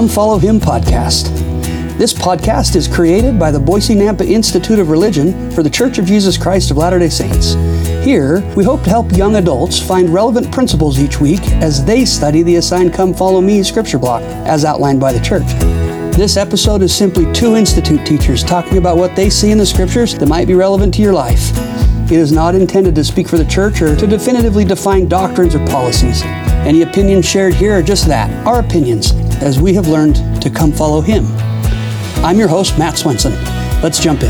Come Follow Him podcast. This podcast is created by the Boise Nampa Institute of Religion for the Church of Jesus Christ of Latter-day Saints. Here, we hope to help young adults find relevant principles each week as they study the assigned Come Follow Me scripture block as outlined by the church. This episode is simply two institute teachers talking about what they see in the scriptures that might be relevant to your life. It is not intended to speak for the church or to definitively define doctrines or policies. Any opinions shared here are just that, our opinions, as we have learned to come follow Him. I'm your host, Matt Swenson. Let's jump in.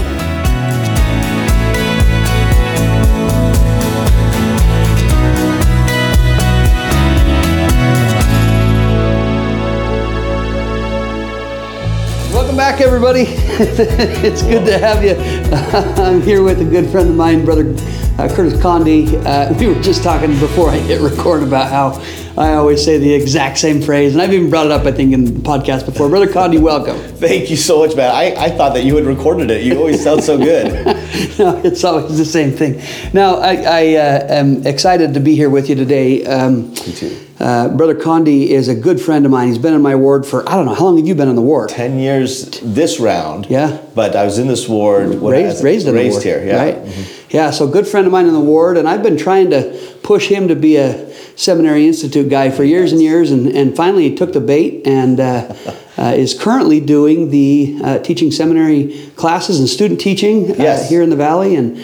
Welcome back, everybody. It's good to have you. I'm here with a good friend of mine, Brother Curtis Conde. We were just talking before I hit record about how I always say the exact same phrase, and I've even brought it up, I think, in the podcast before. Brother Conde, welcome. Thank you so much, Matt. I thought that you had recorded it. You always sound so good. No, it's always the same thing. Now, I am excited to be here with you today. Me too. Brother Conde is a good friend of mine. He's been in my ward for, I don't know, how long have you been in the ward? 10 years this round. Yeah. But I was in this ward. Raised here, yeah. Right? Mm-hmm. Yeah, so good friend of mine in the ward, and I've been trying to push him to be a Seminary Institute guy for years and years, and finally he took the bait and is currently doing the teaching seminary classes and student teaching here in the Valley, and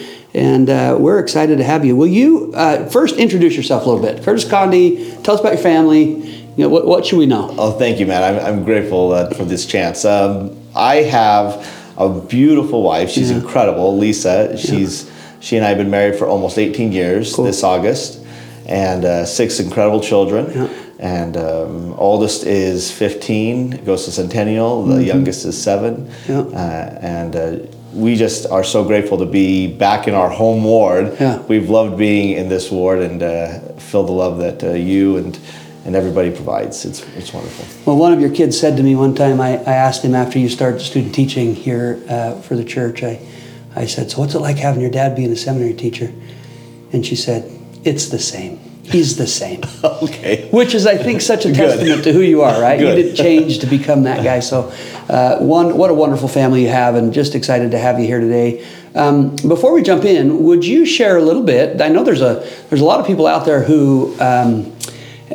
we're excited to have you. Will you first introduce yourself a little bit? Curtis Conde, tell us about your family. You know, what should we know? Oh, thank you, Matt. I'm grateful for this chance. I have a beautiful wife. She's incredible, Lisa. She and I have been married for almost 18 years this August. And 6 incredible children. Yeah. And oldest is 15, goes to Centennial. The youngest is 7. Yeah. We just are so grateful to be back in our home ward. Yeah. We've loved being in this ward and feel the love that you and everybody provides. It's wonderful. Well, one of your kids said to me one time, I asked him after you started student teaching here for the church, I said, so what's it like having your dad being a seminary teacher? And she said, it's the same. He's the same. Okay. Which is, I think, such a testament to who you are, right? Good. You didn't change to become that guy. So, what a wonderful family you have, and just excited to have you here today. Before we jump in, would you share a little bit? I know there's a lot of people out there who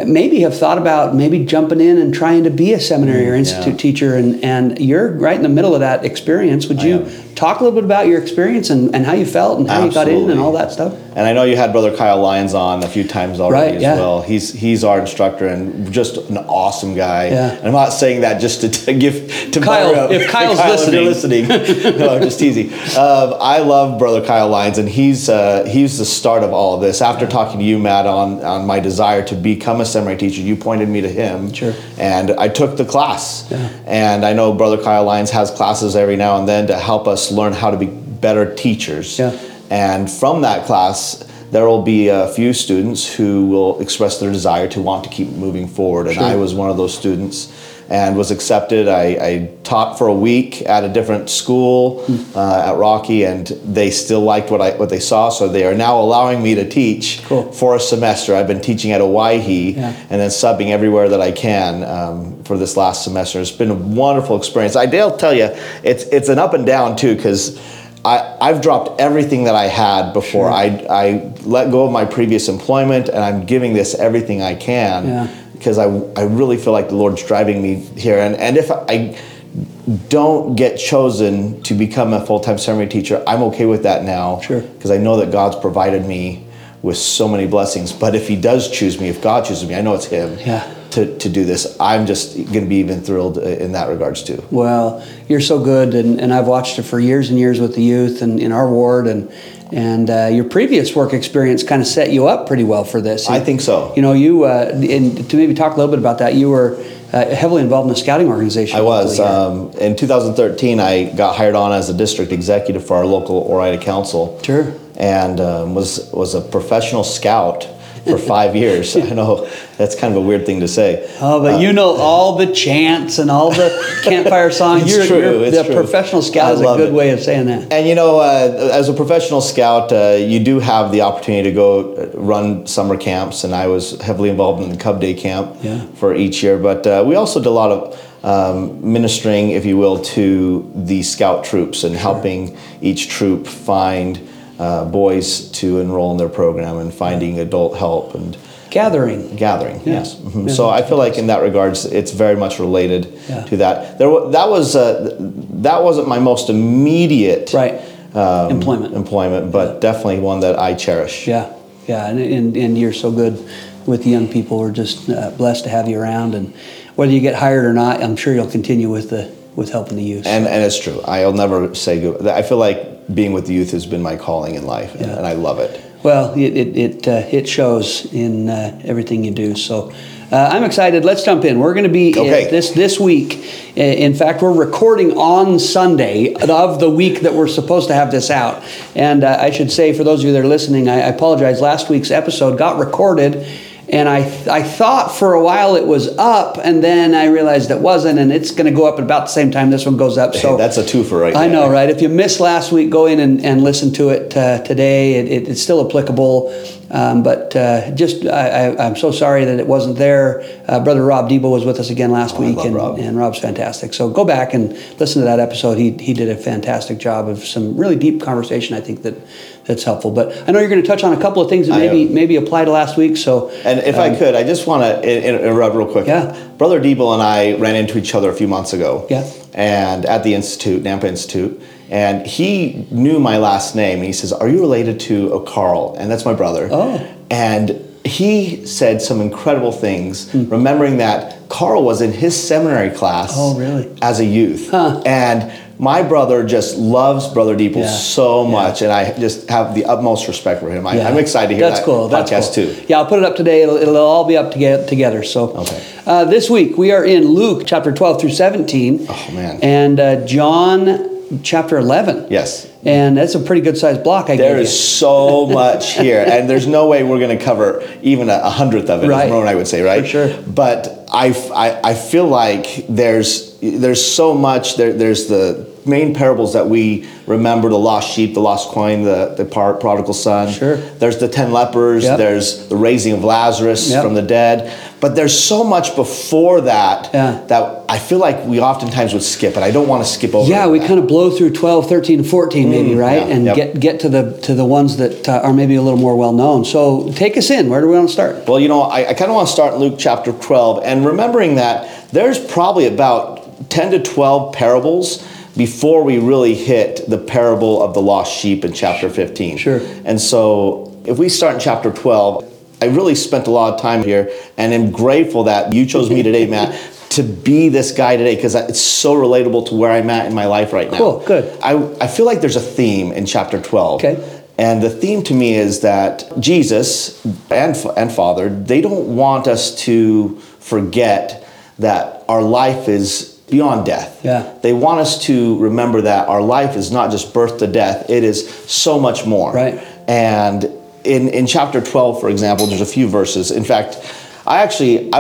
maybe have thought about maybe jumping in and trying to be a seminary or institute teacher, and you're right in the middle of that experience. Would you talk a little bit about your experience and how you felt and how you got in and all that stuff? And I know you had Brother Kyle Lyons on a few times already well. He's our instructor and just an awesome guy. Yeah. And I'm not saying that just to give to Kyle. If Kyle's listening, no, just easy. I love Brother Kyle Lyons, and he's the start of all of this. After talking to you, Matt, on my desire to become a seminary teacher, you pointed me to him. Sure. And I took the class. Yeah. And I know Brother Kyle Lyons has classes every now and then to help us learn how to be better teachers. Yeah. And from that class, there will be a few students who will express their desire to want to keep moving forward. And I was one of those students and was accepted. I taught for a week at a different school at Rocky, and they still liked what they saw, so they are now allowing me to teach for a semester. I've been teaching at Owyhee and then subbing everywhere that I can for this last semester. It's been a wonderful experience. I'll tell you, it's an up and down too, because I've dropped everything that I had before. I let go of my previous employment, and I'm giving this everything I can because I really feel like the Lord's driving me here. And if I don't get chosen to become a full-time seminary teacher, I'm okay with that now because I know that God's provided me with so many blessings. But if He does choose me, if God chooses me, I know it's Him. Yeah. To do this, I'm just going to be even thrilled in that regards too. Well, you're so good, and I've watched it for years and years with the youth and in our ward, and your previous work experience kind of set you up pretty well for this. I think so. You know, and to maybe talk a little bit about that, you were heavily involved in a scouting organization. I was. In 2013, I got hired on as a district executive for our local Ore-Ida Council. Sure. And was a professional scout for 5 years. I know that's kind of a weird thing to say. Oh, but you know all the chants and all the campfire songs. It's true. It's true. Professional scout is a good way of saying that. And you know, as a professional scout, you do have the opportunity to go run summer camps, and I was heavily involved in the Cub Day camp for each year. But we also did a lot of ministering, if you will, to the scout troops and helping each troop find boys to enroll in their program and finding adult help and gathering. Yeah. Yes. Mm-hmm. Yeah. So I feel like in that regards, it's very much related to that. That wasn't my most immediate employment, but definitely one that I cherish. Yeah. Yeah. And you're so good with the young people. We're just blessed to have you around, and whether you get hired or not, I'm sure you'll continue with helping the youth. And it's true. I'll never say good. I feel like being with the youth has been my calling in life, and I love it. Well, it shows in everything you do. So I'm excited. Let's jump in. We're going to be at this week. In fact, we're recording on Sunday of the week that we're supposed to have this out. And I should say, for those of you that are listening, I apologize. Last week's episode got recorded. And I thought for a while it was up, and then I realized it wasn't, and it's going to go up at about the same time this one goes up. So that's a twofer right now. I know, right? If you missed last week, go in and listen to it today. It's still applicable, I'm so sorry that it wasn't there. Brother Rob Debo was with us again last week, and Rob's fantastic. So go back and listen to that episode. He did a fantastic job of some really deep conversation, I think, that's helpful. But I know you're going to touch on a couple of things that maybe apply to last week. So, and if I could, I just want to interrupt real quick. Yeah. Brother Diebel and I ran into each other a few months ago. Yeah. And at the Institute, Nampa Institute, and he knew my last name, and he says, "Are you related to a Carl?" And that's my brother. Oh. And he said some incredible things, remembering that Carl was in his seminary class. Oh, really? As a youth. Huh. And my brother just loves Brother Deeple so much, and I just have the utmost respect for him. I'm excited to hear that podcast too. Yeah, I'll put it up today. It'll all be up together. So this week we are in Luke chapter 12 through 17. Oh, man. And John chapter 11. Yes. And that's a pretty good-sized block, I guess. There is so much here, and there's no way we're going to cover even 100th of it, as Ron and I would say, right? For sure. But I feel like there's so much. There's the main parables that we remember: the lost sheep, the lost coin, the prodigal son. Sure. There's the 10 lepers. Yep. There's the raising of Lazarus from the dead. But there's so much before that that I feel like we oftentimes would skip, and I don't want to skip over. Yeah, we kind of blow through 12, 13, 14, maybe, right? Yeah, and get to the ones that are maybe a little more well known. So take us in. Where do we want to start? Well, I kind of want to start in Luke chapter 12, and remembering that there's probably about 10 to 12 parables before we really hit the parable of the lost sheep in chapter 15. Sure. And so if we start in chapter 12, I really spent a lot of time here, and I'm grateful that you chose me today, Matt, to be this guy today, because it's so relatable to where I'm at in my life right now. Cool, good. I feel like there's a theme in chapter 12. Okay. And the theme to me is that Jesus and Father, they don't want us to forget that our life is beyond death. Yeah. They want us to remember that our life is not just birth to death, it is so much more. Right. And in chapter 12, for example, there's a few verses. In fact, I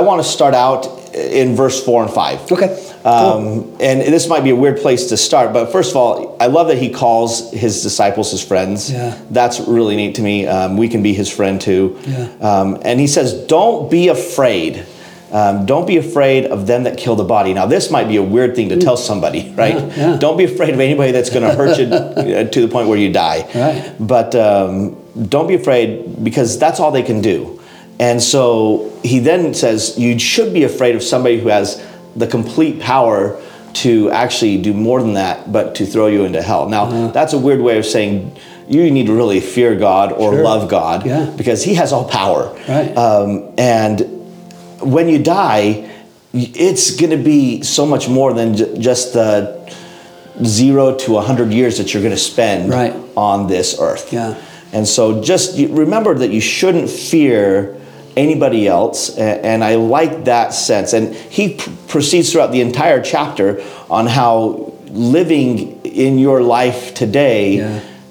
want to start out in verse 4 and 5. Okay. Cool. And this might be a weird place to start, but first of all, I love that he calls his disciples his friends. Yeah. That's really neat to me. We can be his friend too. Yeah. And he says, "Don't be afraid. Don't be afraid of them that kill the body." Now, this might be a weird thing to tell somebody, right? Yeah, yeah. Don't be afraid of anybody that's going to hurt you to the point where you die. Right. But don't be afraid, because that's all they can do. And so he then says, you should be afraid of somebody who has the complete power to actually do more than that, but to throw you into hell. Now, that's a weird way of saying you need to really fear God or love God, because he has all power. Right. And when you die, it's going to be so much more than just the 0 to 100 years that you're going to spend on this earth. Yeah. And so just remember that you shouldn't fear anybody else. And I like that sense. And he proceeds throughout the entire chapter on how living in your life today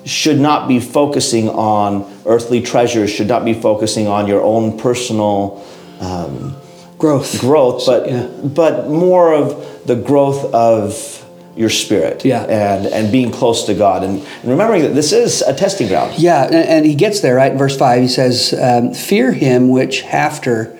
should not be focusing on earthly treasures, should not be focusing on your own personal growth, but more of the growth of your spirit, and being close to God, and remembering that this is a testing ground. Yeah, and he gets there, right? In verse 5, he says, "Fear him which after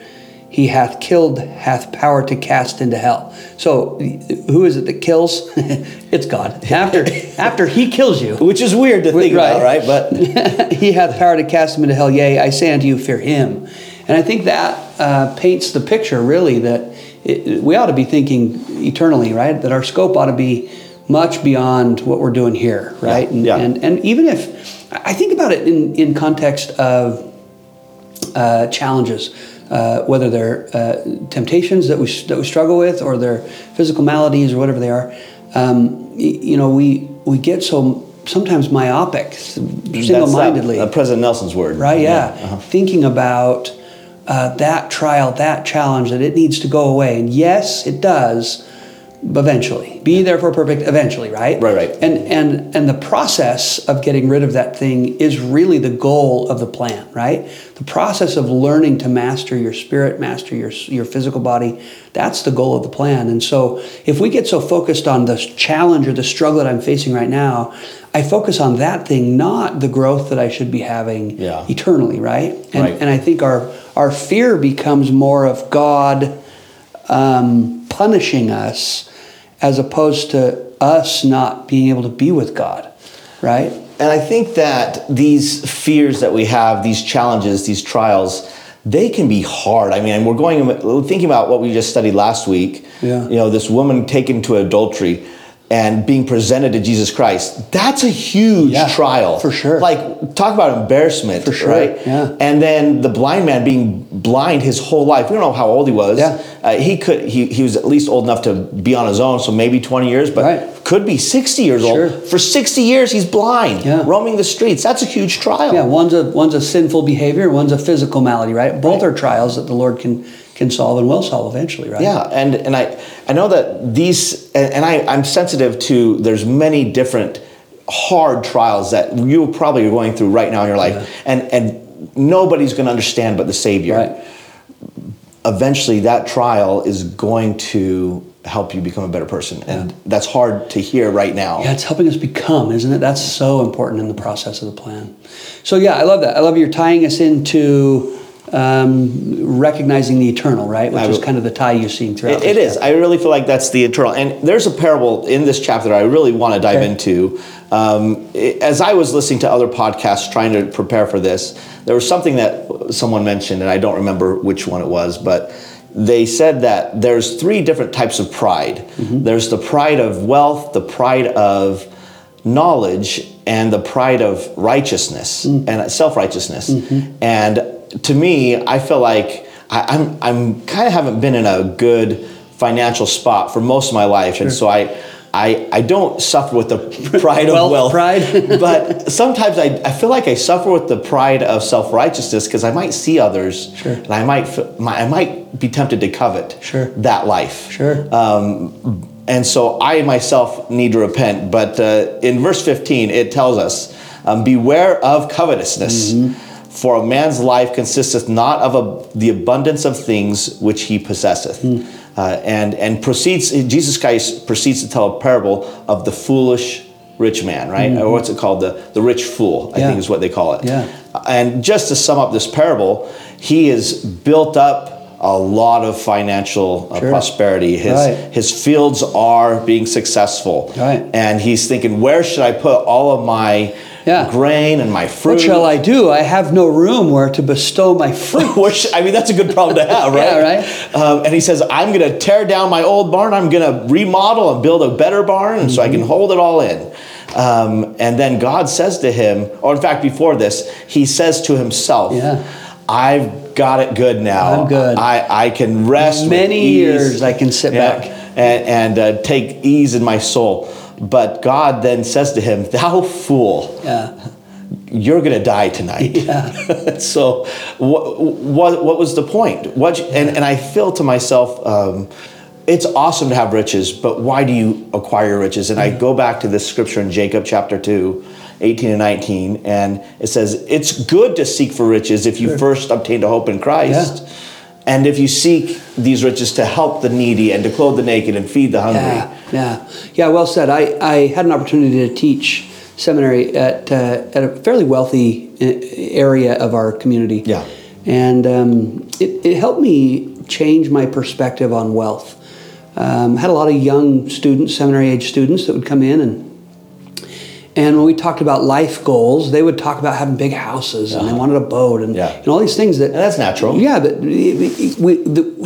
he hath killed hath power to cast into hell. So who is it that kills? It's God. After he kills you. Which is weird to think about, right? But he hath power to cast him into hell. Yea, I say unto you, fear him. And I think that paints the picture, really, that we ought to be thinking eternally, right? That our scope ought to be much beyond what we're doing here, right? Yeah. And even if, I think about it in context of challenges, whether they're temptations that we struggle with, or they're physical maladies, or whatever they are. We get so sometimes myopic, single-mindedly. That's President Nelson's word, right? Yeah, yeah. Uh-huh. Thinking about that trial, that challenge, that it needs to go away, and yes, it does. Eventually, be therefore perfect. Eventually, right? Right. And the process of getting rid of that thing is really the goal of the plan, right? The process of learning to master your spirit, master your physical body. That's the goal of the plan. And so, if we get so focused on the challenge or the struggle that I'm facing right now, I focus on that thing, not the growth that I should be having eternally, right? And I think our fear becomes more of God punishing us, as opposed to us not being able to be with God, right? And I think that these fears that we have, these challenges, these trials, they can be hard. I mean, we're thinking about what we just studied last week, this woman taken to adultery and being presented to Jesus Christ. That's a huge trial. For sure. Like, talk about embarrassment, for sure, right? Yeah. And then the blind man being blind his whole life. We don't know how old he was. Yeah. He was at least old enough to be on his own, so maybe 20 years, but could be 60 years old. For 60 years, he's blind, roaming the streets. That's a huge trial. Yeah, one's a sinful behavior, one's a physical malady, right? Both are trials that the Lord can solve and will solve eventually, right? Yeah, and I know that these, and I'm sensitive to, there's many different hard trials that you probably are going through right now in your life, and nobody's going to understand but the Savior. Right. Eventually that trial is going to help you become a better person. And that's hard to hear right now. Yeah, it's helping us become, isn't it? That's so important in the process of the plan. So yeah, I love that. I love you're tying us into recognizing the eternal, right? Which is kind of the tie you're seeing throughout. It is. I really feel like that's the eternal. And there's a parable in this chapter that I really want to dive into. As I was listening to other podcasts trying to prepare for this, there was something that someone mentioned, and I don't remember which one it was, but they said that there's three different types of pride. Mm-hmm. There's the pride of wealth, the pride of knowledge, and the pride of righteousness and self-righteousness. Mm-hmm. And to me, I feel like I'm kind of haven't been in a good financial spot for most of my life. Sure. And so I don't suffer with the pride of wealth, pride. But sometimes I feel like I suffer with the pride of self-righteousness because I might see others, and I might be tempted to covet that life. Sure. And so I myself need to repent. But in verse 15, it tells us, beware of covetousness, for a man's life consisteth not of the abundance of things which he possesseth. Mm. And proceeds, Jesus Christ proceeds to tell a parable of the foolish rich man, right? Mm-hmm. Or what's it called? The rich fool, I think is what they call it. Yeah. And just to sum up this parable, he has built up a lot of financial prosperity. His fields are being successful. Right. And he's thinking, where should I put all of my grain and my fruit? What shall I do? I have no room where to bestow my fruit. I mean, that's a good problem to have, right? Yeah, right. And he says, I'm going to tear down my old barn. I'm going to remodel and build a better barn, and so I can hold it all in. And then God says to him, or in fact, before this, he says to himself, I've got it good now. I'm good. I can rest years. I can sit back and take ease in my soul. But God then says to him, thou fool, you're going to die tonight. Yeah. So what was the point? And I feel to myself, it's awesome to have riches, but why do you acquire riches? And I go back to this scripture in Jacob chapter 2, 18 and 19, and it says, it's good to seek for riches if you first obtained a hope in Christ. Yeah. And if you seek these riches to help the needy and to clothe the naked and feed the hungry. Yeah, well said. I had an opportunity to teach seminary at a fairly wealthy area of our community. Yeah. And it helped me change my perspective on wealth. Had a lot of young students, seminary-age students, that would come in, and when we talked about life goals, they would talk about having big houses, and they wanted a boat, and all these things that... And that's natural. Yeah, but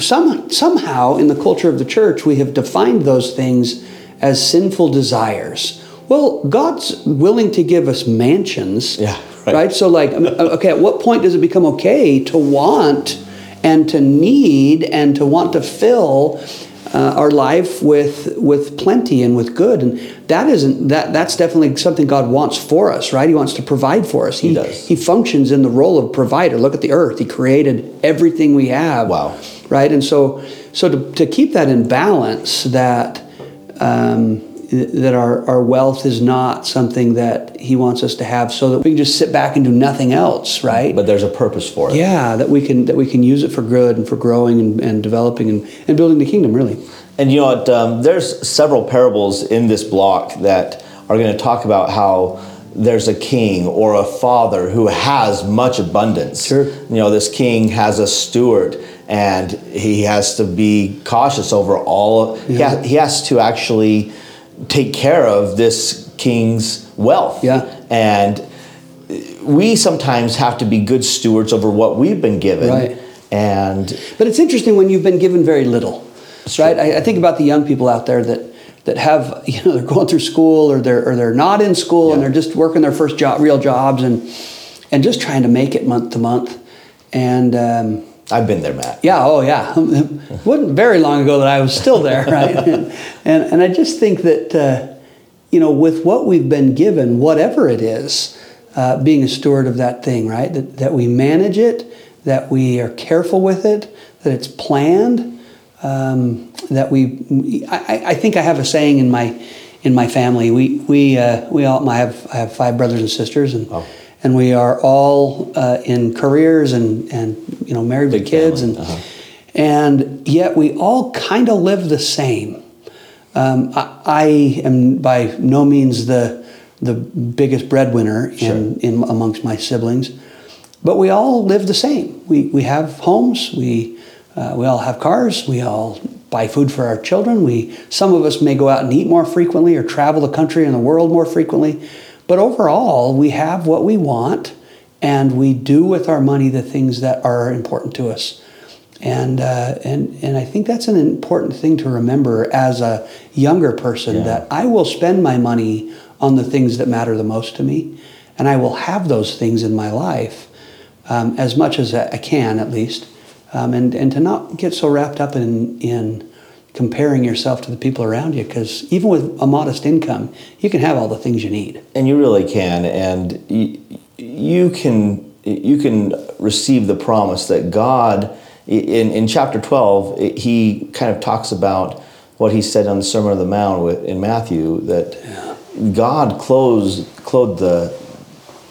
somehow in the culture of the church, we have defined those things as sinful desires. Well, God's willing to give us mansions, right? So, like, okay, at what point does it become okay to want and to need and to want to fill... our life with plenty and with good, and that's definitely something God wants for us, right? He wants to provide for us. He does. He functions in the role of provider. Look at the earth; He created everything we have. Wow! Right, and so to keep that in balance, that our wealth is not something that He wants us to have, so that we can just sit back and do nothing else, right? But there's a purpose for it. Yeah, that we can use it for good and for growing and developing and building the kingdom, really. And you know, there's several parables in this block that are going to talk about how there's a king or a father who has much abundance. Sure. You know, this king has a steward, and he has to be cautious over all. Yeah. He has to actually take care of this king's wealth. Yeah. And we sometimes have to be good stewards over what we've been given. Right. But it's interesting when you've been given very little, right? I think about the young people out there that have, you know, they're going through school or they're not in school and they're just working their first job, real jobs and just trying to make it month to month. And, I've been there, Matt. Yeah, oh yeah. It wasn't very long ago that I was still there, right? And I just think that, you know, with what we've been given, whatever it is, being a steward of that thing, right? That we manage it, that we are careful with it, that it's planned, that we... I think I have a saying in my family. I have 5 brothers and sisters, and... Oh. And we are all in careers and you know, married with kids, and yet we all kind of live the same. I am by no means the biggest breadwinner in amongst my siblings, but we all live the same. We have homes. We all have cars. We all buy food for our children. Some of us may go out and eat more frequently or travel the country and the world more frequently. But overall, we have what we want, and we do with our money the things that are important to us. And I think that's an important thing to remember as a younger person, that I will spend my money on the things that matter the most to me, and I will have those things in my life as much as I can, at least, and to not get so wrapped up in comparing yourself to the people around you, because even with a modest income, you can have all the things you need. And you really can, and you can receive the promise that God, in chapter 12, he kind of talks about what he said on the Sermon on the Mount in Matthew, that God clothed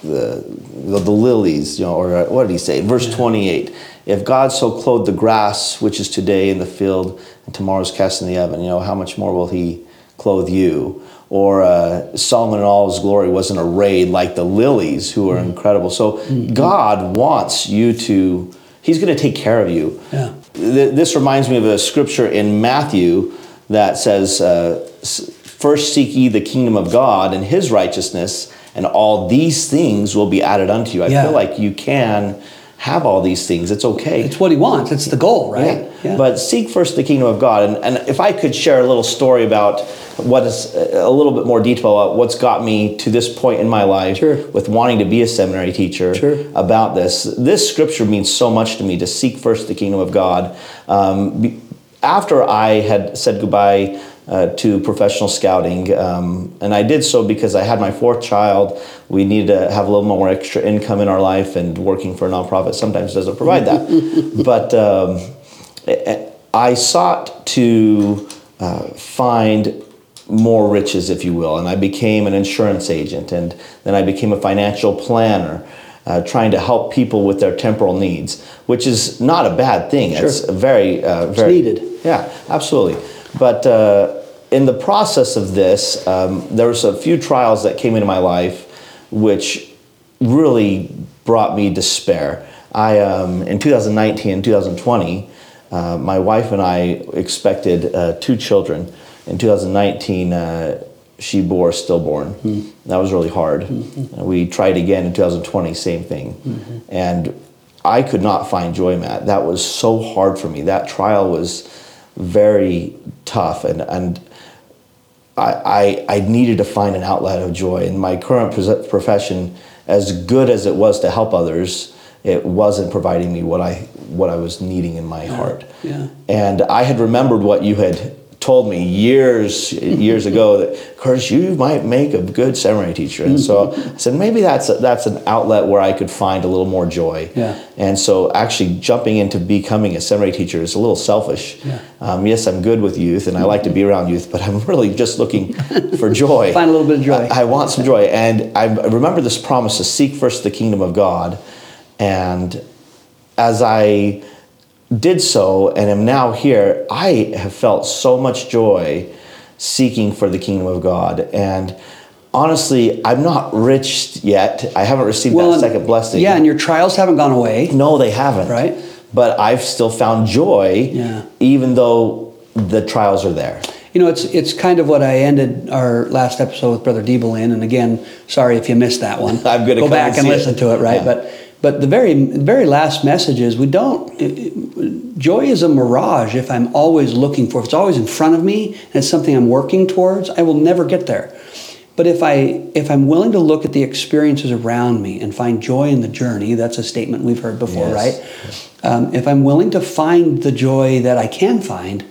the lilies, you know, or what did he say? Verse 28, if God so clothed the grass which is today in the field and tomorrow's cast in the oven, you know, how much more will he clothe you? Or Solomon in all his glory wasn't arrayed like the lilies, who are incredible. So God wants you to, he's going to take care of you. Yeah. This reminds me of a scripture in Matthew that says, first seek ye the kingdom of God and his righteousness, and all these things will be added unto you. I feel like you can have all these things. It's okay. It's what he wants. It's the goal, right? Yeah. Yeah. But seek first the kingdom of God. And if I could share a little story about a little bit more detail about what's got me to this point in my life with wanting to be a seminary teacher about this. This scripture means so much to me, to seek first the kingdom of God. After I had said goodbye to professional scouting, and I did so because I had my 4th child. We needed to have a little more extra income in our life, and working for a nonprofit sometimes doesn't provide that. But I sought to find more riches, if you will, and I became an insurance agent, and then I became a financial planner, trying to help people with their temporal needs, which is not a bad thing. Sure. It's very, very needed. Yeah, absolutely. But in the process of this, there was a few trials that came into my life which really brought me despair. In 2019 and 2020, My wife and I expected two children. In 2019, she bore stillborn. Mm-hmm. That was really hard. Mm-hmm. We tried again in 2020, same thing. Mm-hmm. And I could not find joy, Matt. That was so hard for me. That trial was very tough, and I needed to find an outlet of joy. In my current profession, as good as it was to help others, it wasn't providing me what I was needing in my heart. Yeah. And I had remembered what you had told me years ago, that Curtis, you might make a good seminary teacher. And so I said, maybe that's an outlet where I could find a little more joy. Yeah. And so actually jumping into becoming a seminary teacher is a little selfish. Yeah. Yes, I'm good with youth and I like to be around youth, but I'm really just looking for joy. Find a little bit of joy. I want some joy. And I remember this promise to seek first the kingdom of God. And as I did so and am now here, I have felt so much joy seeking for the kingdom of God. And honestly, I'm not rich yet. I haven't received that second blessing. Yeah, and your trials haven't gone away. No, they haven't. Right? But I've still found joy, even though the trials are there. You know, it's kind of what I ended our last episode with Brother Diebel in. And again, sorry if you missed that one. I'm going to go back and listen to it, right? Yeah. But the very last message is joy is a mirage if I'm always looking for it. If it's always in front of me and it's something I'm working towards, I will never get there. But if I'm willing to look at the experiences around me and find joy in the journey, that's a statement we've heard before, yes. Right? If I'm willing to find the joy that I can find,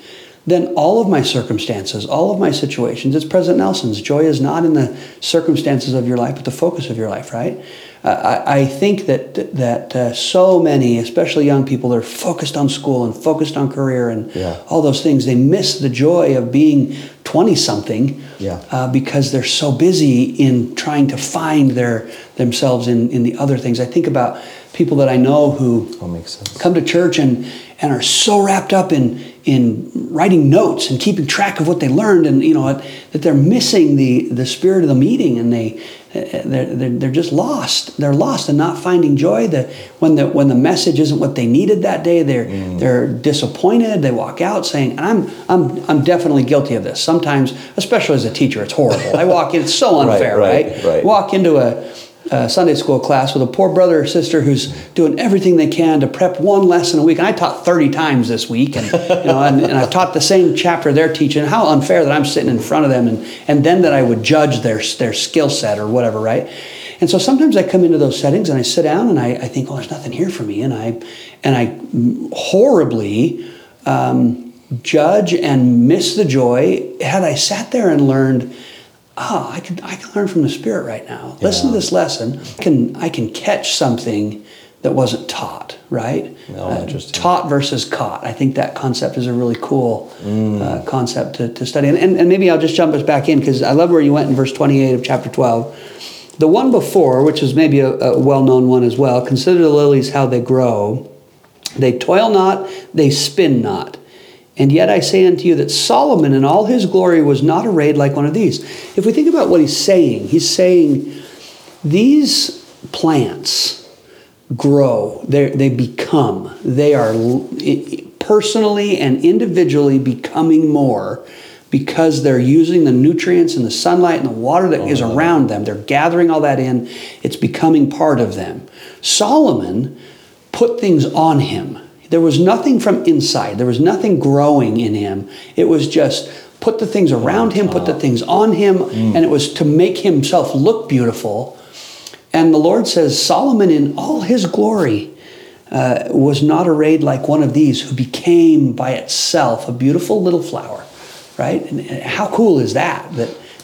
then all of my circumstances, all of my situations, it's President Nelson's, joy is not in the circumstances of your life, but the focus of your life, right? I think that so many, especially young people, they're focused on school and focused on career and all those things. They miss the joy of being 20-something because they're so busy in trying to find themselves in the other things. I think about people that I know who come to church and are so wrapped up in writing notes and keeping track of what they learned, and that they're missing the spirit of the meeting, and they're just lost. They're lost and not finding joy. When the message isn't what they needed that day, they're disappointed. They walk out saying, "I'm definitely guilty of this." Sometimes, especially as a teacher, it's horrible. I walk in, it's so unfair, right? Walk into a Sunday school class with a poor brother or sister who's doing everything they can to prep one lesson a week. And I taught 30 times this week, and and I've taught the same chapter they're teaching. How unfair that I'm sitting in front of them, and then that I would judge their skill set or whatever, right? And so sometimes I come into those settings and I sit down and I think, there's nothing here for me, and I horribly judge and miss the joy. Had I sat there and learned, I can learn from the Spirit right now. Yeah. Listen to this lesson. I can catch something that wasn't taught, right? No, interesting. Taught versus caught. I think that concept is a really cool concept to study. And maybe I'll just jump us back in, because I love where you went in verse 28 of chapter 12. The one before, which is maybe a well-known one as well, consider the lilies, how they grow. They toil not, they spin not. And yet I say unto you that Solomon in all his glory was not arrayed like one of these. If we think about what he's saying these plants grow, they become, they are personally and individually becoming more because they're using the nutrients and the sunlight and the water that is around them. They're gathering all that in. It's becoming part of them. Solomon put things on him. There was nothing from inside. There was nothing growing in him. It was just put the things around him, put the things on him, and it was to make himself look beautiful. And the Lord says, Solomon in all his glory was not arrayed like one of these, who became by itself a beautiful little flower, right? And how cool is that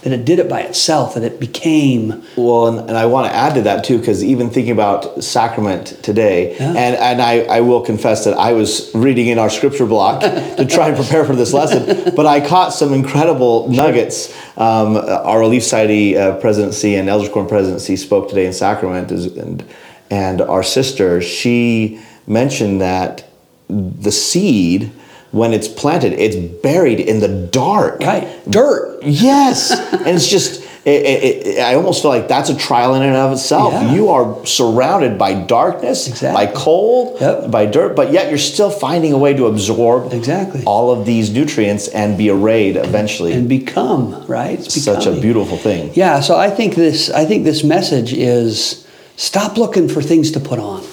it did it by itself, that it became. Well, and I want to add to that too, because even thinking about sacrament today, and I will confess that I was reading in our scripture block to try and prepare for this lesson, but I caught some incredible nuggets. Our Relief Society presidency and Elderscorn presidency spoke today in sacrament, and our sister, she mentioned that the seed, when it's planted, it's buried in the dark. Right. Dirt. Yes. And it's just, I almost feel like that's a trial in and of itself. Yeah. You are surrounded by darkness, by cold, by dirt, but yet you're still finding a way to absorb all of these nutrients and be arrayed eventually and become It's such a beautiful thing. Yeah. So I think this message is stop looking for things to put on.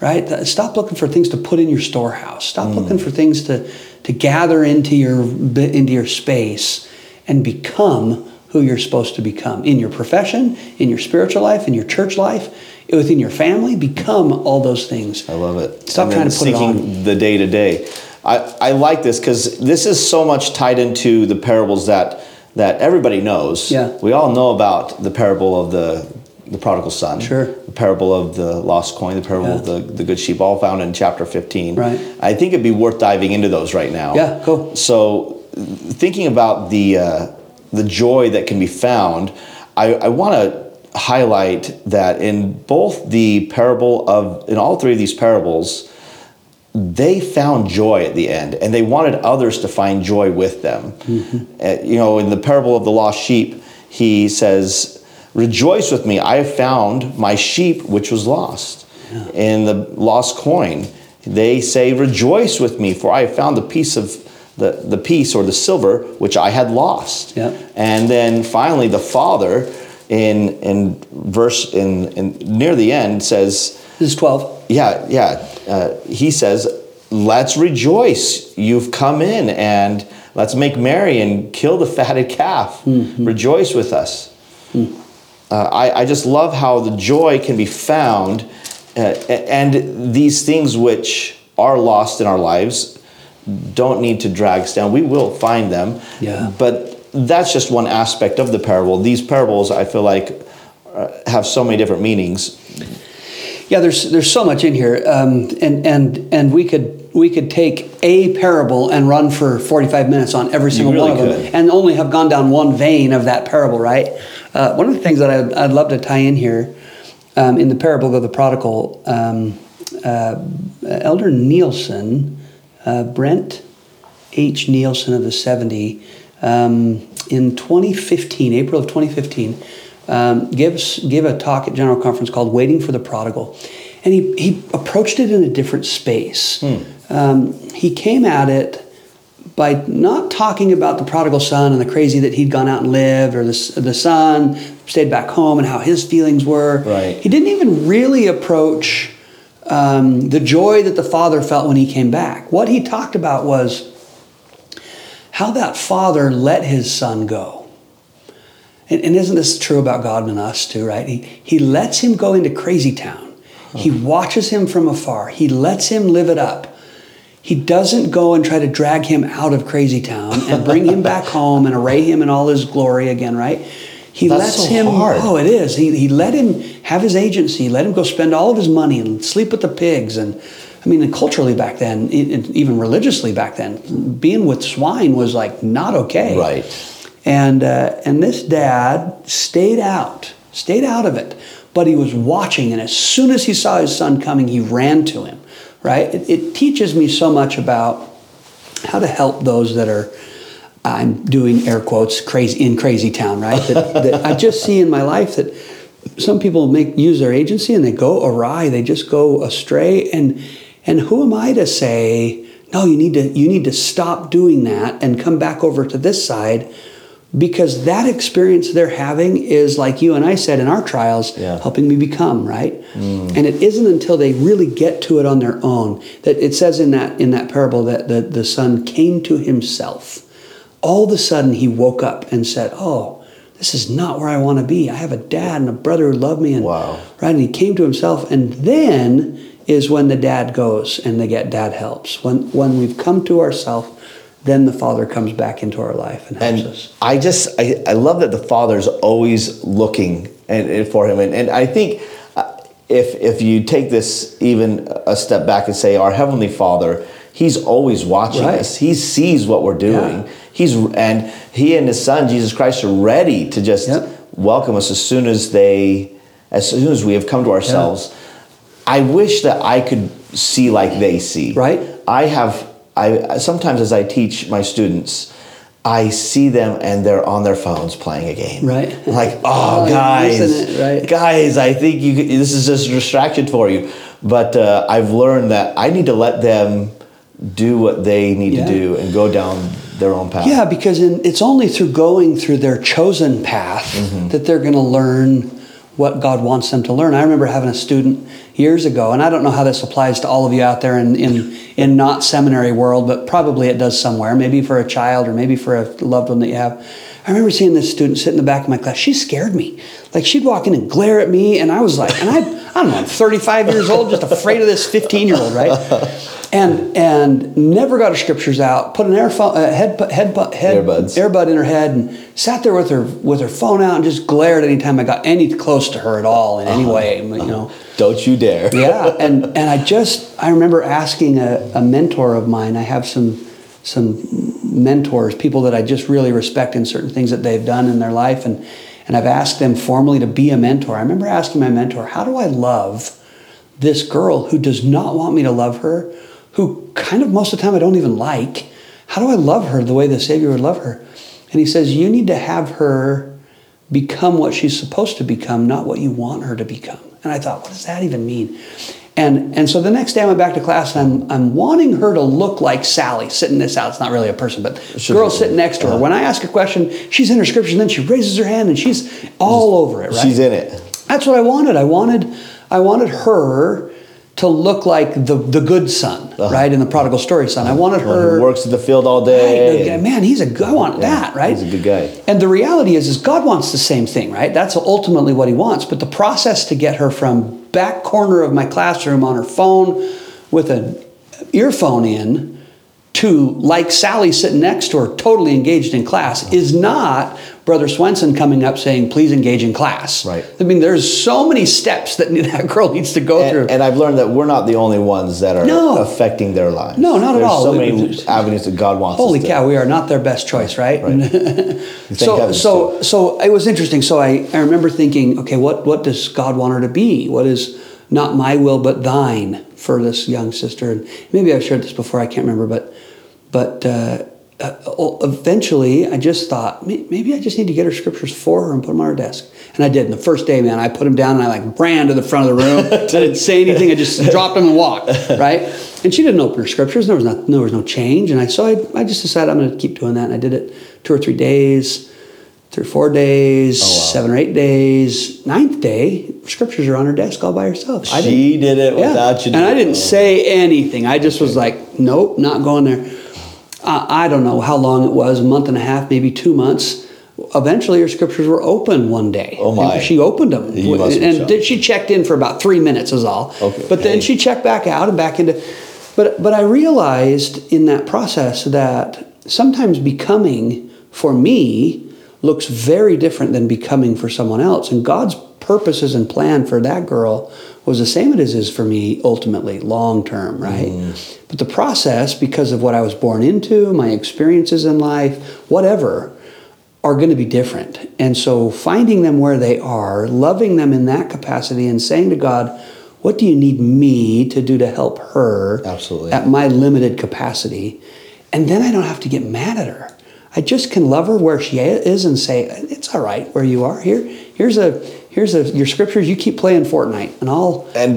Right? Stop looking for things to put in your storehouse. Stop looking for things to gather into your space and become who you're supposed to become. In your profession, in your spiritual life, in your church life, within your family, become all those things. I love it. Stop trying to put it on. Seeking the day-to-day. I like this because this is so much tied into the parables that everybody knows. Yeah. We all know about the parable of the prodigal son, the parable of the lost coin, the parable of the good sheep, all found in chapter 15. Right. I think it'd be worth diving into those right now. Yeah, cool. So thinking about the joy that can be found, I want to highlight that in both the parable of, in all three of these parables, they found joy at the end, and they wanted others to find joy with them. Mm-hmm. You know, in the parable of the lost sheep, he says, "Rejoice with me, I have found my sheep which was lost." Yeah. In the lost coin, they say, "Rejoice with me, for I have found the piece of the piece or the silver which I had lost." Yeah. And then finally the father in near the end says, this is 12. He says, "Let's rejoice, you've come in, and let's make merry and kill the fatted calf. Mm-hmm. Rejoice with us." Mm. I just love how the joy can be found, and these things which are lost in our lives don't need to drag us down. We will find them, but that's just one aspect of the parable. These parables, I feel like, have so many different meanings. Yeah, there's so much in here, and we could take a parable and run for 45 minutes on every single one of them, and only have gone down one vein of that parable, right? One of the things that I'd love to tie in here, in the parable of the prodigal, Elder Nielsen, Brent H. Nielsen of the 70, in 2015, April of 2015, gave a talk at General Conference called "Waiting for the Prodigal." And he approached it in a different space. He came at it by not talking about the prodigal son and the crazy that he'd gone out and lived, or the son stayed back home and how his feelings were. Right. He didn't even really approach the joy that the father felt when he came back. What he talked about was how that father let his son go. And isn't this true about God and us too, right? He lets him go into crazy town. He watches him from afar. He lets him live it up. He doesn't go and try to drag him out of crazy town and bring him back home and array him in all his glory again, right? He let him have his agency, let him go spend all of his money and sleep with the pigs. And I mean, culturally back then, even religiously back then, being with swine was like not okay. Right. And this dad stayed out of it. But he was watching, and as soon as he saw his son coming, he ran to him, right? It teaches me so much about how to help those that are, I'm doing air quotes, crazy in crazy town, right? That I just see in my life that some people use their agency and they go awry, they just go astray, and who am I to say, no, you need to stop doing that and come back over to this side? Because that experience they're having is, like you and I said in our trials, helping me become, right? And it isn't until they really get to it on their own that it says in that parable that the son came to himself. All of a sudden he woke up and said, "Oh, this is not where I want to be. I have a dad and a brother who love me." And, right? And he came to himself, and then is when the dad goes and dad helps. When we've come to ourselves, then the Father comes back into our life and helps us. I love that the Father's always looking for him. And I think if you take this even a step back and say, our Heavenly Father, He's always watching us. He sees what we're doing. Yeah. He and His Son, Jesus Christ, are ready to just welcome us as soon as we have come to ourselves. Yeah. I wish that I could see like they see. Right? I sometimes as I teach my students, I see them and they're on their phones playing a game. Right. I'm like, oh, guys, I think this is just a distraction for you. But I've learned that I need to let them do what they need to do and go down their own path. Yeah, because it's only through going through their chosen path that they're going to learn what God wants them to learn. I remember having a student years ago, and I don't know how this applies to all of you out there in not seminary world, but probably it does somewhere, maybe for a child or maybe for a loved one that you have. I remember seeing this student sit in the back of my class. She scared me. Like, she'd walk in and glare at me, and I was like, I don't know, I'm 35 years old, just afraid of this 15-year-old, right? And never got her scriptures out. Put an earbud in her head, and sat there with her phone out and just glared anytime I got any close to her at all in any way. You know, don't you dare! Yeah, and I remember asking a mentor of mine. I have some mentors, people that I just really respect in certain things that they've done in their life, and I've asked them formally to be a mentor. I remember asking my mentor, "How do I love this girl who does not want me to love her?" Who kind of most of the time I don't even like. How do I love her the way the Savior would love her? And he says, you need to have her become what she's supposed to become, not what you want her to become. And I thought, what does that even mean? And so the next day I went back to class, and I'm wanting her to look like Sally, sitting this out. It's not really a person, but the girl sitting next to her. When I ask a question, she's in her scriptures, and then she raises her hand, and she's all over it, right? She's in it. That's what I wanted. I wanted her to look like the good son, right, in the prodigal story son. I wanted her... Who works in the field all day. Right, man, he's a good... I want that, right? He's a good guy. And the reality is God wants the same thing, right? That's ultimately what he wants. But the process to get her from back corner of my classroom on her phone with an earphone in to, like Sally sitting next to her, totally engaged in class, is not... Brother Swenson coming up saying, please engage in class. Right. I mean, there's so many steps that girl needs to go through. And I've learned that we're not the only ones that are affecting their lives. No, not at all. There's so many avenues that God wants us to. Holy cow, we are not their best choice, right? So it was interesting. So I remember thinking, okay, what does God want her to be? What is not my will but thine for this young sister? And maybe I've shared this before, I can't remember, but eventually, I just thought, maybe I just need to get her scriptures for her and put them on her desk. And I did. And the first day, man, I put them down and I ran to the front of the room. I didn't say anything. I just dropped them and walked, right? And she didn't open her scriptures. There was no change. And I just decided I'm going to keep doing that. And I did it 2 or 3 days, 3 or 4 days, 7 or 8 days. 9th day, scriptures are on her desk all by herself. She did it without you doing it. And I didn't say anything. I just was like, nope, not going there. I don't know how long it was, a month and a half, maybe 2 months. Eventually, her scriptures were open one day. Oh, my. And she opened them. And she checked in for about 3 minutes is all. Okay. But then she checked back out and back into... But I realized in that process that sometimes becoming, for me, looks very different than becoming for someone else. And God's purposes and plan for that girl was the same as it is for me, ultimately, long term, right? Mm. But the process, because of what I was born into, my experiences in life, whatever, are going to be different. And so finding them where they are, loving them in that capacity, and saying to God, what do you need me to do to help her at my limited capacity? And then I don't have to get mad at her. I just can love her where she is and say, it's all right where you are. Here's your scriptures. You keep playing Fortnite, and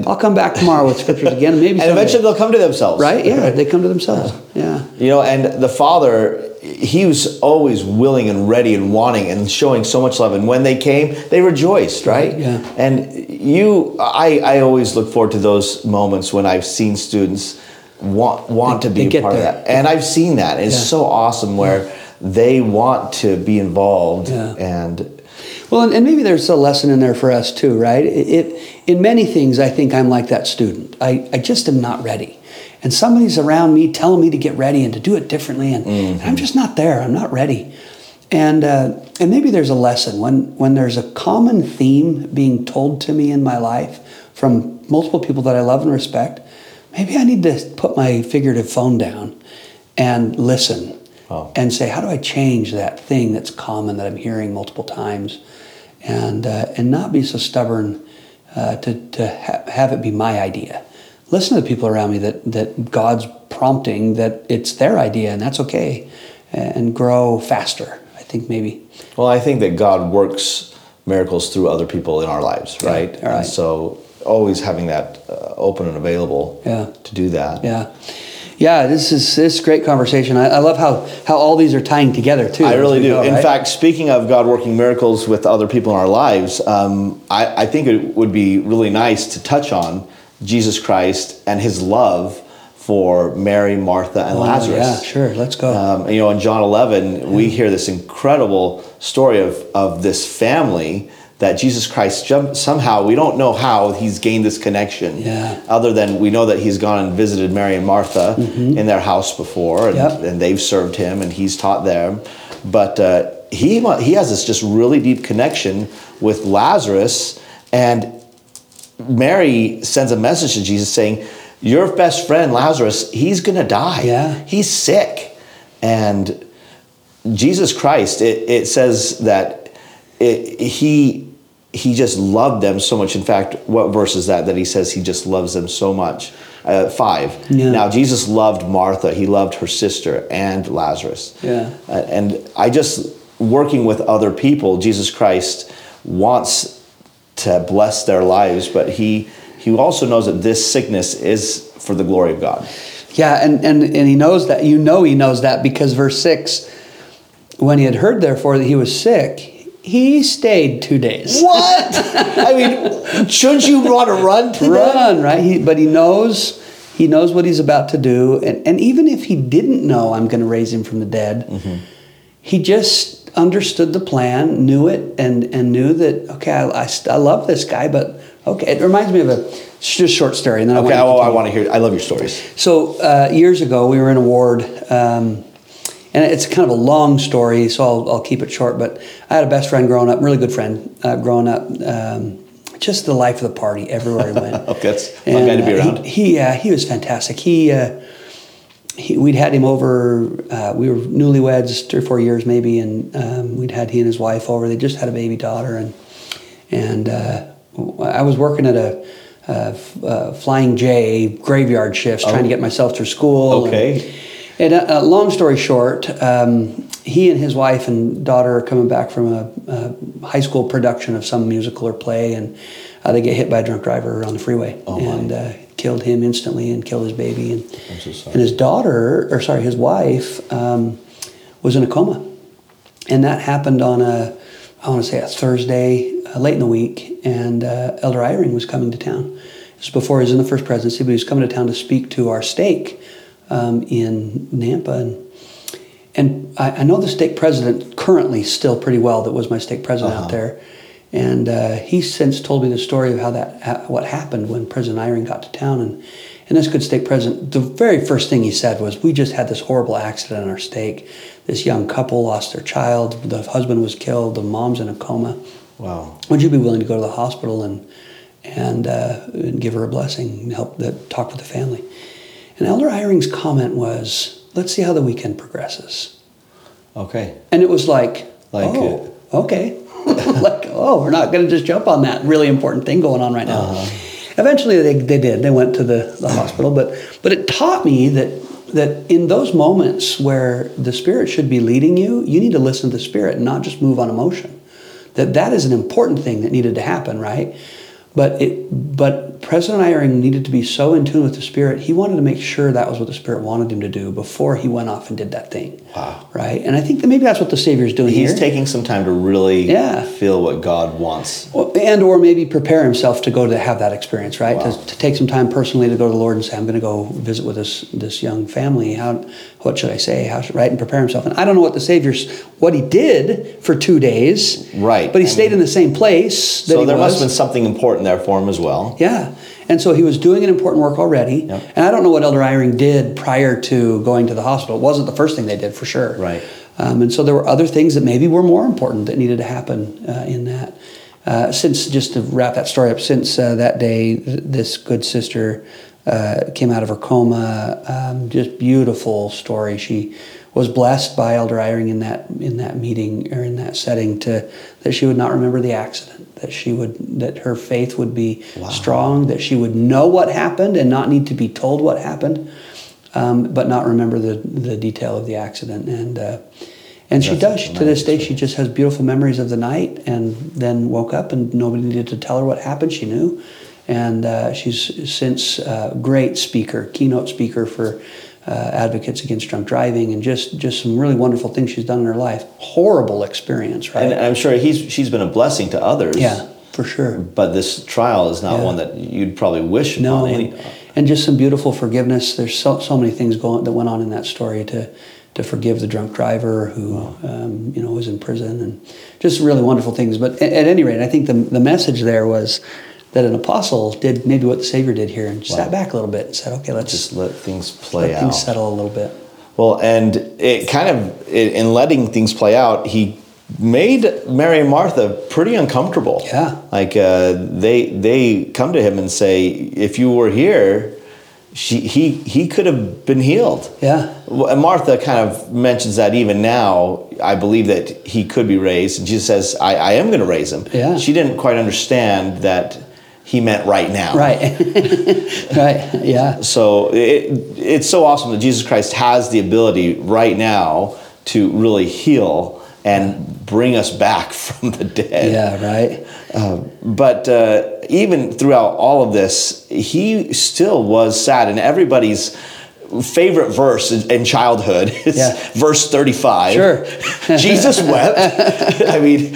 I'll come back tomorrow with scriptures again. And maybe eventually they'll come to themselves, right? Yeah, they come to themselves. Yeah, you know. And the Father, He was always willing and ready and wanting and showing so much love. And when they came, they rejoiced, right? Yeah. And I always look forward to those moments when I've seen students want to be a part of that, and I've seen that. It's so awesome where they want to be involved and. Well, and maybe there's a lesson in there for us too, right? In many things, I think I'm like that student. I just am not ready. And somebody's around me telling me to get ready and to do it differently. And I'm just not there. I'm not ready. And maybe there's a lesson. When there's a common theme being told to me in my life from multiple people that I love and respect, maybe I need to put my figurative phone down and listen. Oh. And say, how do I change that thing that's common that I'm hearing multiple times, and not be so stubborn to have it be my idea. Listen to the people around me that God's prompting that it's their idea, and that's okay. and grow faster, I think maybe. Well, I think that God works miracles through other people in our lives, right? Yeah, all right. And so always having that open and available to do that. Yeah. Yeah, this is great conversation. I love how all these are tying together, too. I really do. Know, in fact, speaking of God working miracles with other people in our lives, I think it would be really nice to touch on Jesus Christ and his love for Mary, Martha, and Lazarus. Yeah, sure. Let's go. In John 11, we hear this incredible story of this family that Jesus Christ somehow, we don't know how he's gained this connection, other than we know that he's gone and visited Mary and Martha in their house before, and they've served him, and he's taught them. But he has this just really deep connection with Lazarus, and Mary sends a message to Jesus saying, your best friend, Lazarus, he's going to die. Yeah. He's sick. And Jesus Christ, it says that he just loved them so much. In fact, what verse is that he says he just loves them so much? 5. Yeah. Now, Jesus loved Martha. He loved her sister and Lazarus. Yeah. And I just, working with other people, Jesus Christ wants to bless their lives, but he also knows that this sickness is for the glory of God. Yeah, and he knows that. He knows that because verse 6, when he had heard, therefore, that he was sick, he stayed 2 days. What? I mean, shouldn't you want to run to run, right? But he knows what he's about to do. And even if he didn't know I'm going to raise him from the dead, he just understood the plan, knew it, and knew that, okay, I love this guy, but okay. It reminds me of a short story. And then I want to hear it. I love your stories. So years ago, we were in a ward. And it's kind of a long story, so I'll keep it short. But I had a best friend growing up, really good friend growing up. Just the life of the party everywhere he went. Okay, that's a fun guy to be around. He was fantastic. We'd had him over. We were newlyweds, 3 or 4 years maybe, and we'd had he and his wife over. They just had a baby daughter, and I was working at a Flying J graveyard shifts, trying to get myself through school. Okay. And long story short, he and his wife and daughter are coming back from a high school production of some musical or play, and they get hit by a drunk driver on the freeway killed him instantly and killed his baby. I'm so sorry. And his wife was in a coma. And that happened on a Thursday, late in the week, and Elder Eyring was coming to town. This was before he was in the First Presidency, but he was coming to town to speak to our stake in Nampa, and I know the stake president currently still pretty well. That was my stake president out there, and he's since told me the story of what happened when President Eyring got to town, and this good stake president, the very first thing he said was, "We just had this horrible accident on our stake. This young couple lost their child. The husband was killed. The mom's in a coma. Wow! Would you be willing to go to the hospital and give her a blessing, help talk with the family?" And Elder Eyring's comment was, "Let's see how the weekend progresses." Okay. And it was okay. We're not going to just jump on that really important thing going on right now. Eventually they did. They went to the hospital. But it taught me that in those moments where the Spirit should be leading you, you need to listen to the Spirit and not just move on emotion. That is an important thing that needed to happen, right? But President Eyring needed to be so in tune with the Spirit, he wanted to make sure that was what the Spirit wanted him to do before he went off and did that thing. Wow. Right? And I think that maybe that's what the Savior's doing here. He's taking some time to really feel what God wants. And or maybe prepare himself to go to have that experience, right? Wow. To take some time personally to go to the Lord and say, I'm going to go visit with this young family. What should I say? Right? And prepare himself. And I don't know what the Savior's, what he did for 2 days. Right. But he stayed in the same place that he was. So there must have been something important there for him as well. Yeah. And so he was doing an important work already. Yep. And I don't know what Elder Eyring did prior to going to the hospital. It wasn't the first thing they did for sure. Right. And so there were other things that maybe were more important that needed to happen in that. Just to wrap that story up, since that day, this good sister came out of her coma. Just beautiful story. She was blessed by Elder Eyring in that meeting or in that setting that she would not remember the accident, that her faith would be strong, that she would know what happened and not need to be told what happened. but not remember the detail of the accident. And she does. To this day, she just has beautiful memories of the night, and then woke up and nobody needed to tell her what happened. She knew. And she's since a great speaker, keynote speaker for advocates against drunk driving, and just some really wonderful things she's done in her life. Horrible experience, right? And I'm sure she's been a blessing to others. Yeah, for sure. But this trial is not one that you'd probably wish upon anyone. And just some beautiful forgiveness. There's so many things that went on in that story to forgive the drunk driver who was in prison, and just really wonderful things. But at any rate, I think the message there was that an apostle did maybe what the Savior did here and sat back a little bit and said, okay, let's just let things play out. Let things settle a little bit. Well, and it in letting things play out, he made Mary and Martha pretty uncomfortable. Yeah. Like they come to him and say, if you were here, he could have been healed. Yeah. And Martha kind of mentions that even now, I believe that he could be raised. And Jesus says, I am going to raise him. Yeah. She didn't quite understand that he meant right now. Right. Right, yeah. So it's so awesome that Jesus Christ has the ability right now to really heal and bring us back from the dead. Yeah, right. But even throughout all of this, he still was sad. And everybody's favorite verse in childhood is verse 35. Sure. Jesus wept. I mean,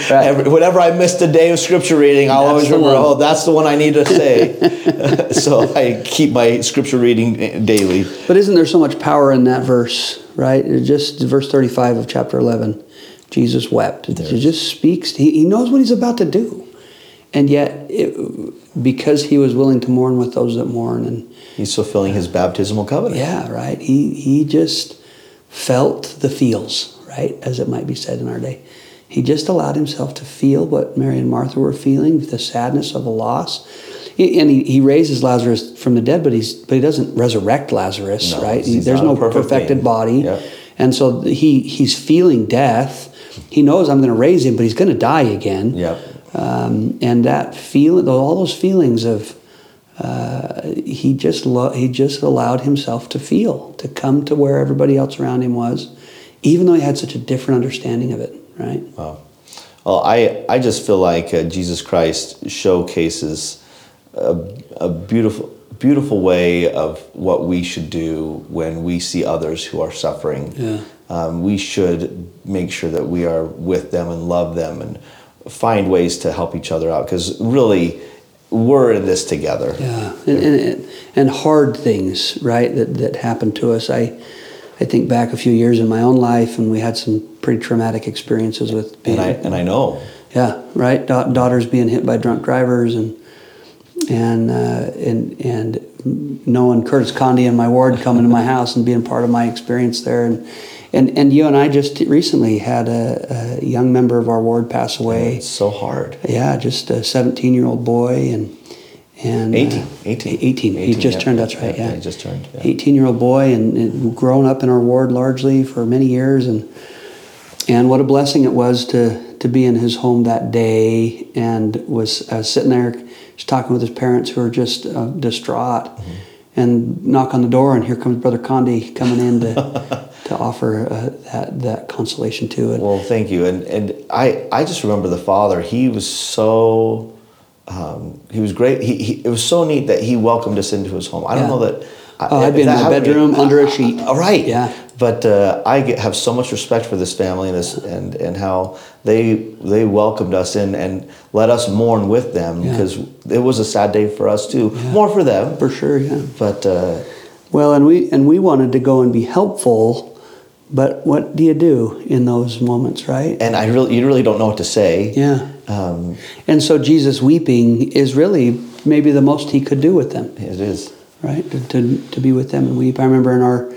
whenever I missed a day of scripture reading, I'll always remember, that's the one I need to say. So I keep my scripture reading daily. But isn't there so much power in that verse, right? Just verse 35 of chapter 11. Jesus wept. He just speaks. He knows what he's about to do. And yet, because he was willing to mourn with those that mourn. And he's fulfilling his baptismal covenant. Yeah, right. He just felt the feels, right, as it might be said in our day. He just allowed himself to feel what Mary and Martha were feeling, the sadness of the loss. And he raises Lazarus from the dead, but he doesn't resurrect Lazarus, right? There's no perfected body. Yep. And so he's feeling death. He knows I'm going to raise him, but he's going to die again. Yep. And that feeling, all those feelings of, he just allowed himself to feel, to come to where everybody else around him was, even though he had such a different understanding of it, right? Wow. Well, I just feel like Jesus Christ showcases a beautiful way of what we should do when we see others who are suffering. Yeah. We should make sure that we are with them and love them and find ways to help each other out, because really we're in this together. Yeah, and hard things, right, that happen to us. I think back a few years in my own life, and we had some pretty traumatic experiences with being... And I know. Yeah, right? Daughters being hit by drunk drivers and knowing Curtis Conde in my ward coming to my house and being part of my experience there. And you and I just recently had a young member of our ward pass away. It's so hard. Yeah, just a 17-year-old boy and 18. He just turned. That's right. Yeah, he just turned. 18-year-old boy and grown up in our ward largely for many years, and what a blessing it was to be in his home that day. And I was sitting there just talking with his parents, who were just distraught. Mm-hmm. And knock on the door, and here comes Brother Conde coming in to offer that consolation to it. Well, thank you. And I just remember the father. He was so he was great. He it was so neat that he welcomed us into his home. I don't know that. I'd be in my bedroom under a sheet. All right. Yeah. But I have so much respect for this family and how they welcomed us in and let us mourn with them, because it was a sad day for us too, more for them for sure. Yeah. But we wanted to go and be helpful, but what do you do in those moments, right? And you really don't know what to say. Yeah. And so Jesus weeping is really maybe the most he could do with them. It is. Right, to be with them and weep. I remember in our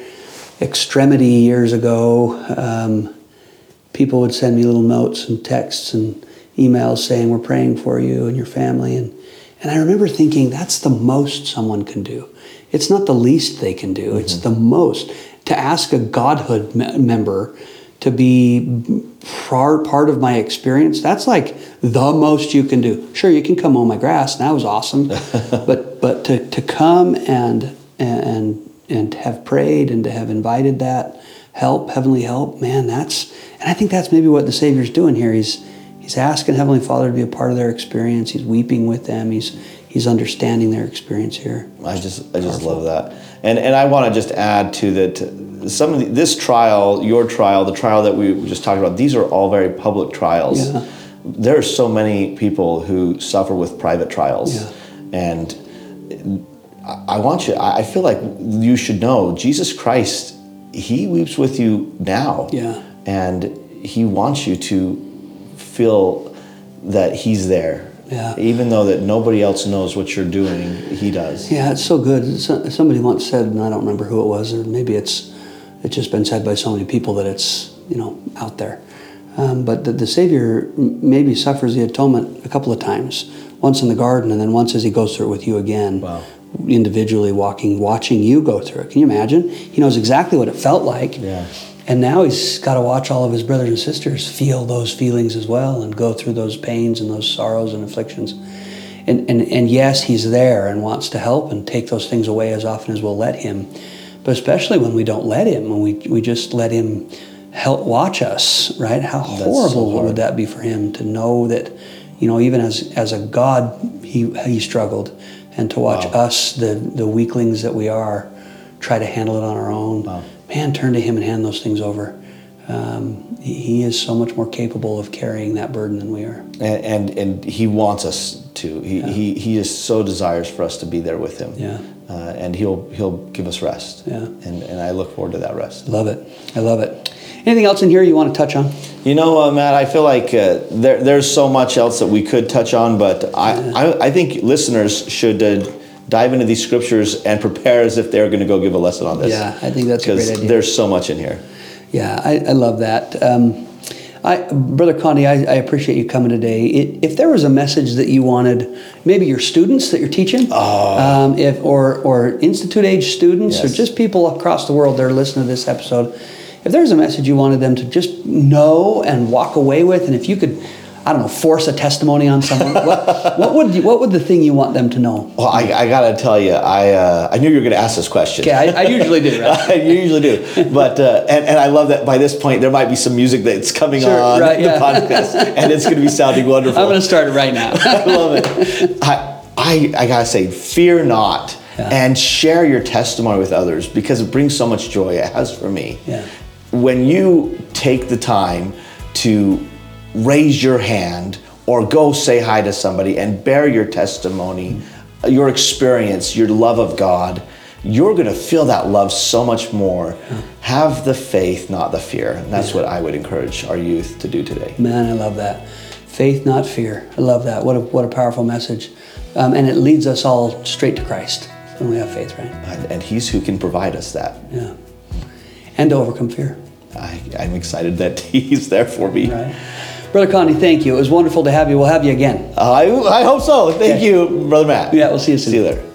extremity years ago, people would send me little notes and texts and emails saying, we're praying for you and your family. And I remember thinking, that's the most someone can do. It's not the least they can do. Mm-hmm. It's the most. To ask a godhood member to be part of my experience, that's like the most you can do. Sure, you can come mow my grass, and that was awesome. But to come and and to have prayed and to have invited that help, heavenly help, man, that's, and I think that's maybe what the Savior's doing here. He's asking Heavenly Father to be a part of their experience. He's weeping with them. He's understanding their experience here. I just love that. And I want to just add to that, some of this trial, your trial, the trial that we just talked about, these are all very public trials. Yeah. There are so many people who suffer with private trials. Yeah. And I feel like you should know, Jesus Christ, He weeps with you now. Yeah. And He wants you to feel that He's there. Yeah. Even though that nobody else knows what you're doing, He does. Yeah, it's so good. Somebody once said, and I don't remember who it was, or maybe it's just been said by so many people that it's, you know, out there. But the Savior maybe suffers the atonement a couple of times. Once in the garden, and then once as He goes through it with you again. Wow. Individually watching you go through it. Can you imagine? He knows exactly what it felt like. Yeah. And now He's got to watch all of His brothers and sisters feel those feelings as well and go through those pains and those sorrows and afflictions. And yes, He's there and wants to help and take those things away as often as we'll let Him. But especially when we don't let Him, when we just let Him help watch us, right? How horrible would that be for Him to know that, you know, even as a God, he struggled. And to watch us, the weaklings that we are, try to handle it on our own. Wow. Man, turn to Him and hand those things over. He is so much more capable of carrying that burden than we are. And He wants us to. He is so desires for us to be there with Him. Yeah. And He'll give us rest. Yeah. And I look forward to that rest. Love it. I love it. Anything else in here you want to touch on? You know, Matt, I feel like there's so much else that we could touch on, but I think listeners should dive into these scriptures and prepare as if they're going to go give a lesson on this. Yeah, I think that's a great idea. Because there's so much in here. Yeah, I love that. Brother Conde, I appreciate you coming today. If there was a message that you wanted, maybe your students that you're teaching, or institute-age students, yes, or just people across the world that are listening to this episode, if there's a message you wanted them to just know and walk away with, and if you could, I don't know, force a testimony on someone, what would the thing you want them to know? Well, I got to tell you, I knew you were going to ask this question. Okay, I usually do, right? I usually do. But, and I love that by this point, there might be some music that's coming on the podcast, and it's going to be sounding wonderful. I'm going to start it right now. I love it. I got to say, fear not, and share your testimony with others, because it brings so much joy. It has for me. Yeah. When you take the time to raise your hand or go say hi to somebody and bear your testimony, your experience, your love of God, you're going to feel that love so much more. Yeah. Have the faith, not the fear. And that's what I would encourage our youth to do today. Man, I love that. Faith, not fear. I love that. What a powerful message. And it leads us all straight to Christ when we have faith, right? And He's who can provide us that. Yeah. And to overcome fear. I'm excited that He's there for me. Right. Brother Conde, thank you. It was wonderful to have you. We'll have you again. I hope so. Thank you, Brother Matt. Yeah, we'll see you soon. See you later.